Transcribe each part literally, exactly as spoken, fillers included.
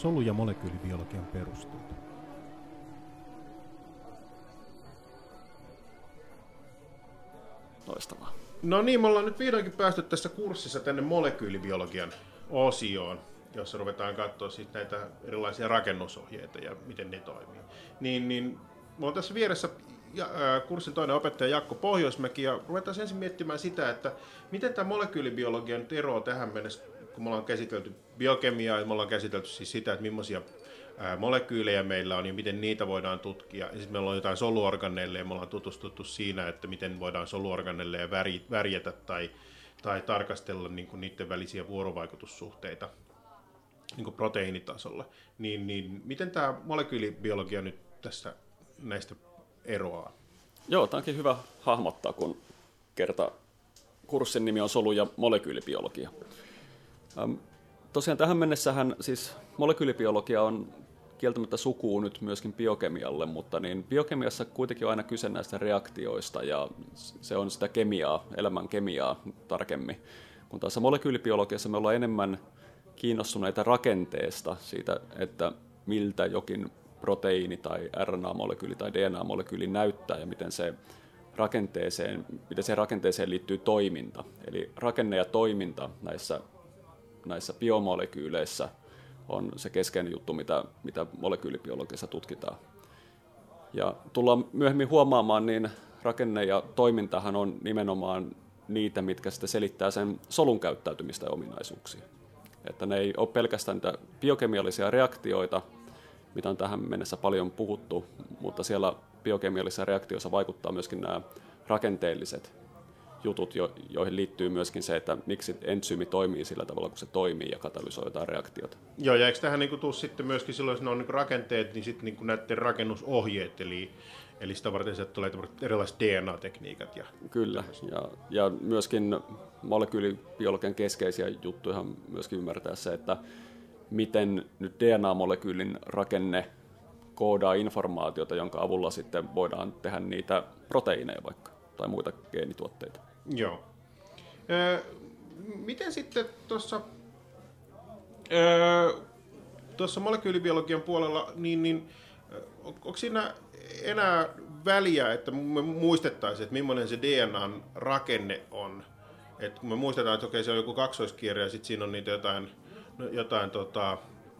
solu- ja molekyylibiologian perusteita. Loistavaa. No niin, me ollaan nyt vihdoinkin päästy tässä kurssissa tänne molekyylibiologian osioon, jossa ruvetaan katsoa sitten näitä erilaisia rakennusohjeita ja miten ne toimii. Niin, niin me on tässä vieressä ja, ää, kurssin toinen opettaja Jaakko Pohjoismäki, ja ruvetaan ensin miettimään sitä, että miten tämä molekyylibiologia nyt eroaa tähän mennessä, kun me ollaan käsitelty biokemiaa, ja me ollaan käsitelty siis sitä, että millaisia ää, molekyylejä meillä on ja miten niitä voidaan tutkia. Ja sitten meillä on jotain soluorganelle, ja me ollaan tutustuttu siinä, että miten voidaan soluorganelle värjätä tai, tai tarkastella niin kuin niiden välisiä vuorovaikutussuhteita niin kuin proteiinitasolla. Niin, niin, miten tämä molekyylibiologia nyt tässä näistä eroaa? Joo, tämä onkin hyvä hahmottaa, kun kerta kurssin nimi on solu- ja molekyylibiologia. Ähm, tosiaan tähän mennessähän siis molekyylibiologia on kieltämättä sukuu nyt myöskin biokemialle, mutta niin biokemiassa kuitenkin on aina kyse näistä reaktioista, ja se on sitä kemiaa, elämän kemiaa tarkemmin. Kun tässä molekyylibiologiassa me ollaan enemmän kiinnostuneita rakenteesta, siitä, että miltä jokin proteiini tai R N A-molekyyli tai D N A-molekyyli näyttää ja miten se rakenteeseen, miten se rakenteeseen liittyy toiminta. Eli rakenne ja toiminta näissä, näissä biomolekyyleissä on se keskeinen juttu, mitä, mitä molekyylibiologiassa tutkitaan. Ja tullaan myöhemmin huomaamaan, niin rakenne ja toimintahan on nimenomaan niitä, mitkä sitten selittää sen solun käyttäytymistä ja ominaisuuksia. Että ne ei ole pelkästään niitä biokemiallisia reaktioita, mitä on tähän mennessä paljon puhuttu, mutta siellä biokemiallisissa reaktioissa vaikuttaa myöskin nämä rakenteelliset jutut, joihin liittyy myöskin se, että miksi entsyymi toimii sillä tavalla, kun se toimii ja katalysoi jotain reaktiota. Joo, ja eikö tähän niinku tule sitten myöskin silloin, jos ne on niinku rakenteet, niin sitten niinku näiden rakennusohjeet, eli, eli sitä varten sieltä tulee erilaiset D N A-tekniikat. Ja kyllä, ja, ja myöskin molekyylibiologian keskeisiä juttuja myöskin ymmärtää se, että miten nyt D N A-molekyylin rakenne koodaa informaatiota, jonka avulla sitten voidaan tehdä niitä proteiineja vaikka, tai muita geenituotteita. Joo. Öö, miten sitten tuossa öö, molekyylibiologian puolella, niin, niin on, onko siinä enää väliä, että me muistettaisiin, että millainen se D N A:n rakenne on? Et kun me muistetaan, että okei, se on joku kaksoiskierre ja sitten siinä on niitä jotain jotain tota,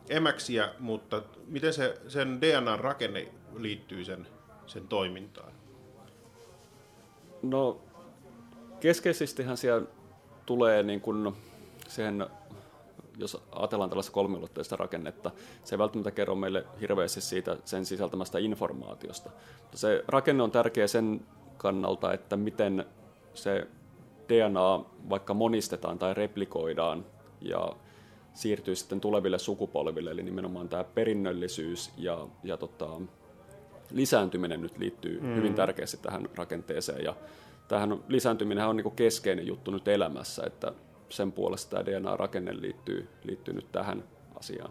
emäksiä, mutta miten se, sen D N A-rakenne liittyy sen, sen toimintaan? No, keskeisestihän siellä tulee niin kun siihen, jos ajatellaan tällaista kolmiulotteista rakennetta, se ei välttämättä kerro meille hirveästi siitä sen sisältämästä informaatiosta. Se rakenne on tärkeä sen kannalta, että miten se D N A vaikka monistetaan tai replikoidaan ja siirtyy sitten tuleville sukupolville, eli nimenomaan tämä perinnöllisyys ja, ja tota, lisääntyminen nyt liittyy mm. hyvin tärkeästi tähän rakenteeseen. Ja tämähän lisääntyminen on niinku keskeinen juttu nyt elämässä, että sen puolesta tämä D N A-rakenne liittyy, liittyy nyt tähän asiaan.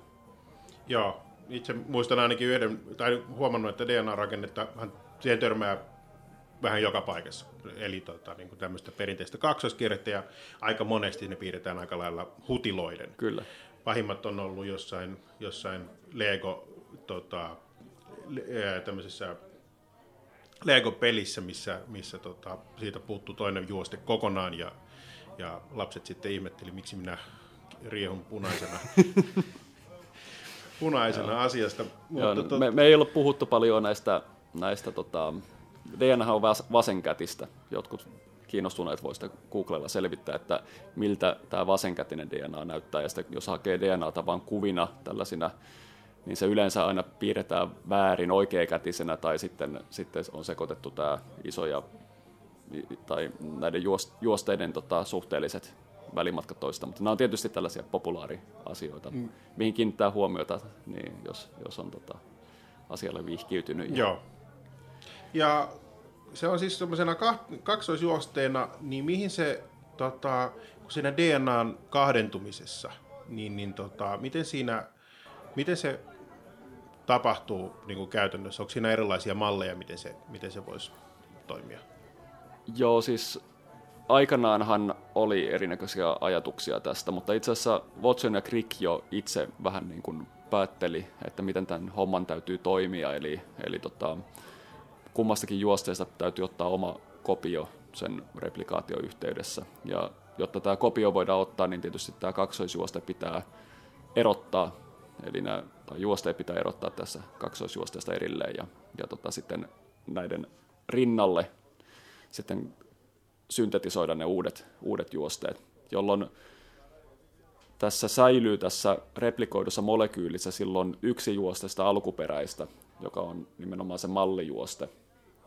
Joo, itse muistan ainakin yhden, tai huomannut, että D N A-rakennetta siihen törmää vähän joka paikassa, eli tota, niin kuin tämmöistä perinteistä kaksoiskierrettä, ja aika monesti ne piirretään aika lailla hutiloiden. Kyllä. Pahimmat on ollut jossain, jossain Lego, tota, tämmöisessä Lego-pelissä, missä, missä tota, siitä puuttuu toinen juoste kokonaan, ja, ja lapset sitten ihmetteli, miksi minä riehun punaisena. punaisena Joo. asiasta. Joo, mutta, me, me ei ole puhuttu paljon näistä... näistä tota, D N A on vasenkätistä. Jotkut kiinnostuneet voi sitä Googlella selvittää, että miltä tämä vasenkätinen D N A näyttää. Ja sitä, jos hakee D N A:ta vain kuvina tällaisina, niin se yleensä aina piirretään väärin oikeakätisenä, tai sitten, sitten on sekoitettu tämä isoja tai näiden juosteiden tota, suhteelliset välimatkat toista. Mutta nämä on tietysti tällaisia populaariasioita, mm. mihin kiinnittää huomiota, niin jos, jos on tota, asialle vihkiytynyt. Joo. Ja se on siis semmoisena kaksoisjuosteena, niin mihin se, tota, kun siinä D N A:n kahdentumisessa, niin, niin tota, miten, siinä, miten se tapahtuu niin kuin käytännössä? Onko siinä erilaisia malleja, miten se, miten se voisi toimia? Joo, siis aikanaanhan oli erinäköisiä ajatuksia tästä, mutta itse asiassa Watson ja Crick jo itse vähän niin kuin päätteli, että miten tämän homman täytyy toimia, eli, eli tota, kummastakin juosteesta täytyy ottaa oma kopio sen replikaatioyhteydessä. Ja jotta tämä kopio voidaan ottaa, niin tietysti tämä kaksoisjuoste pitää erottaa, eli nämä tai juosteet pitää erottaa tässä kaksoisjuosteesta erilleen, ja, ja tota, sitten näiden rinnalle sitten syntetisoida ne uudet, uudet juosteet, jolloin tässä säilyy tässä replikoidussa molekyylissä silloin yksi juoste sitä alkuperäistä, joka on nimenomaan se mallijuoste,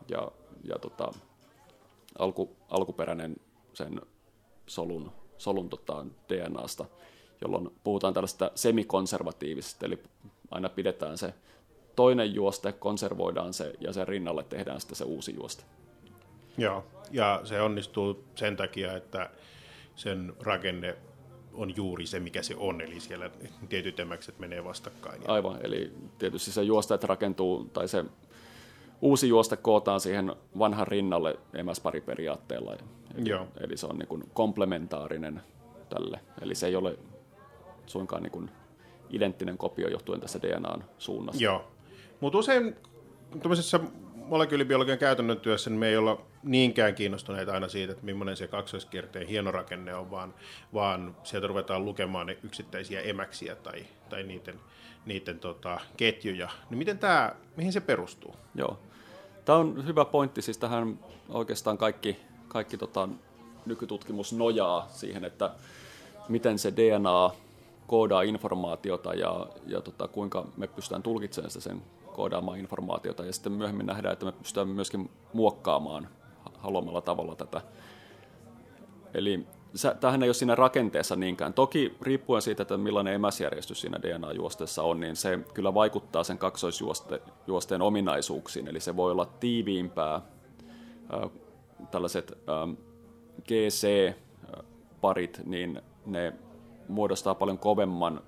ja, ja tota, alku, alkuperäinen sen solun, solun tota D N A:sta, jolloin puhutaan tällaista semikonservatiivisesta, eli aina pidetään se toinen juoste, konservoidaan se, ja sen rinnalle tehdään sitten se uusi juoste. Joo, ja se onnistuu sen takia, että sen rakenne on juuri se, mikä se on, eli siellä tietyt emäkset menee vastakkain. Aivan, eli tietysti se juosteet rakentuu, tai se uusi juoste kootaan siihen vanhan rinnalle emäspariperiaatteella, eli, eli se on niin kuin komplementaarinen tälle, eli se ei ole suinkaan niin kuin identtinen kopio johtuen tästä D N A:n suunnasta. Joo, mutta usein tuollaisessa molekyylibiologian käytännön työssä niin me ei olla niinkään kiinnostuneita aina siitä, että millainen se kaksoiskierteen hieno rakenne on, vaan, vaan sieltä ruvetaan lukemaan ne yksittäisiä emäksiä tai, tai niiden, niiden tota, ketjuja. Niin miten tää, mihin se perustuu? Joo. Tämä on hyvä pointti. Siis tähän oikeastaan kaikki, kaikki tota, nykytutkimus nojaa siihen, että miten se D N A koodaa informaatiota ja, ja tota, kuinka me pystytään tulkitsemaan sitä sen koodaamaan informaatiota, ja sitten myöhemmin nähdään, että me pystytään myöskin muokkaamaan haluamalla tavalla tätä. Eli tämähän ei ole siinä rakenteessa niinkään. Toki riippuen siitä, että millainen emäsjärjestys siinä D N A-juosteessa on, niin se kyllä vaikuttaa sen kaksoisjuosteen ominaisuuksiin, eli se voi olla tiiviimpää. Tällaiset G C-parit, niin ne muodostaa paljon kovemman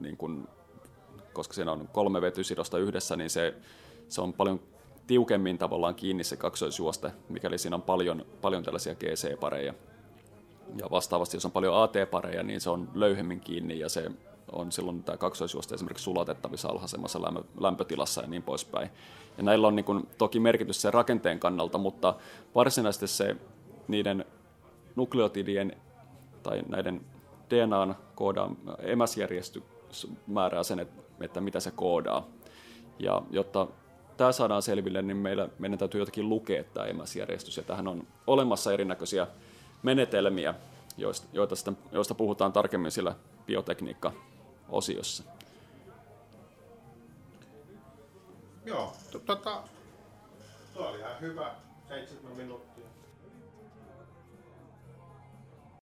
niin kuin koska siinä on kolme vetysidosta yhdessä, niin se, se on paljon tiukemmin tavallaan kiinni se kaksoisjuoste, mikäli siinä on paljon, paljon tällaisia G C-pareja. Ja vastaavasti, jos on paljon A T-pareja, niin se on löyhemmin kiinni, ja se on silloin tämä kaksoisjuoste esimerkiksi sulatettavissa alhaisemmassa lämpötilassa ja niin poispäin. Ja näillä on niin kuin toki merkitys sen rakenteen kannalta, mutta varsinaisesti se niiden nukleotidien tai näiden D N A:n koodan emäsjärjestys määrää sen, että että mitä se koodaa. Ja jotta tämä saadaan selville, niin meillä, meidän täytyy jotakin lukea tämä emäsjärjestys, ja tähän on olemassa erinäköisiä menetelmiä, joista, joita sitten, joista puhutaan tarkemmin sillä biotekniikka-osiossa. Joo, tuota, tuo oli ihan hyvä, seitsemän minuuttia.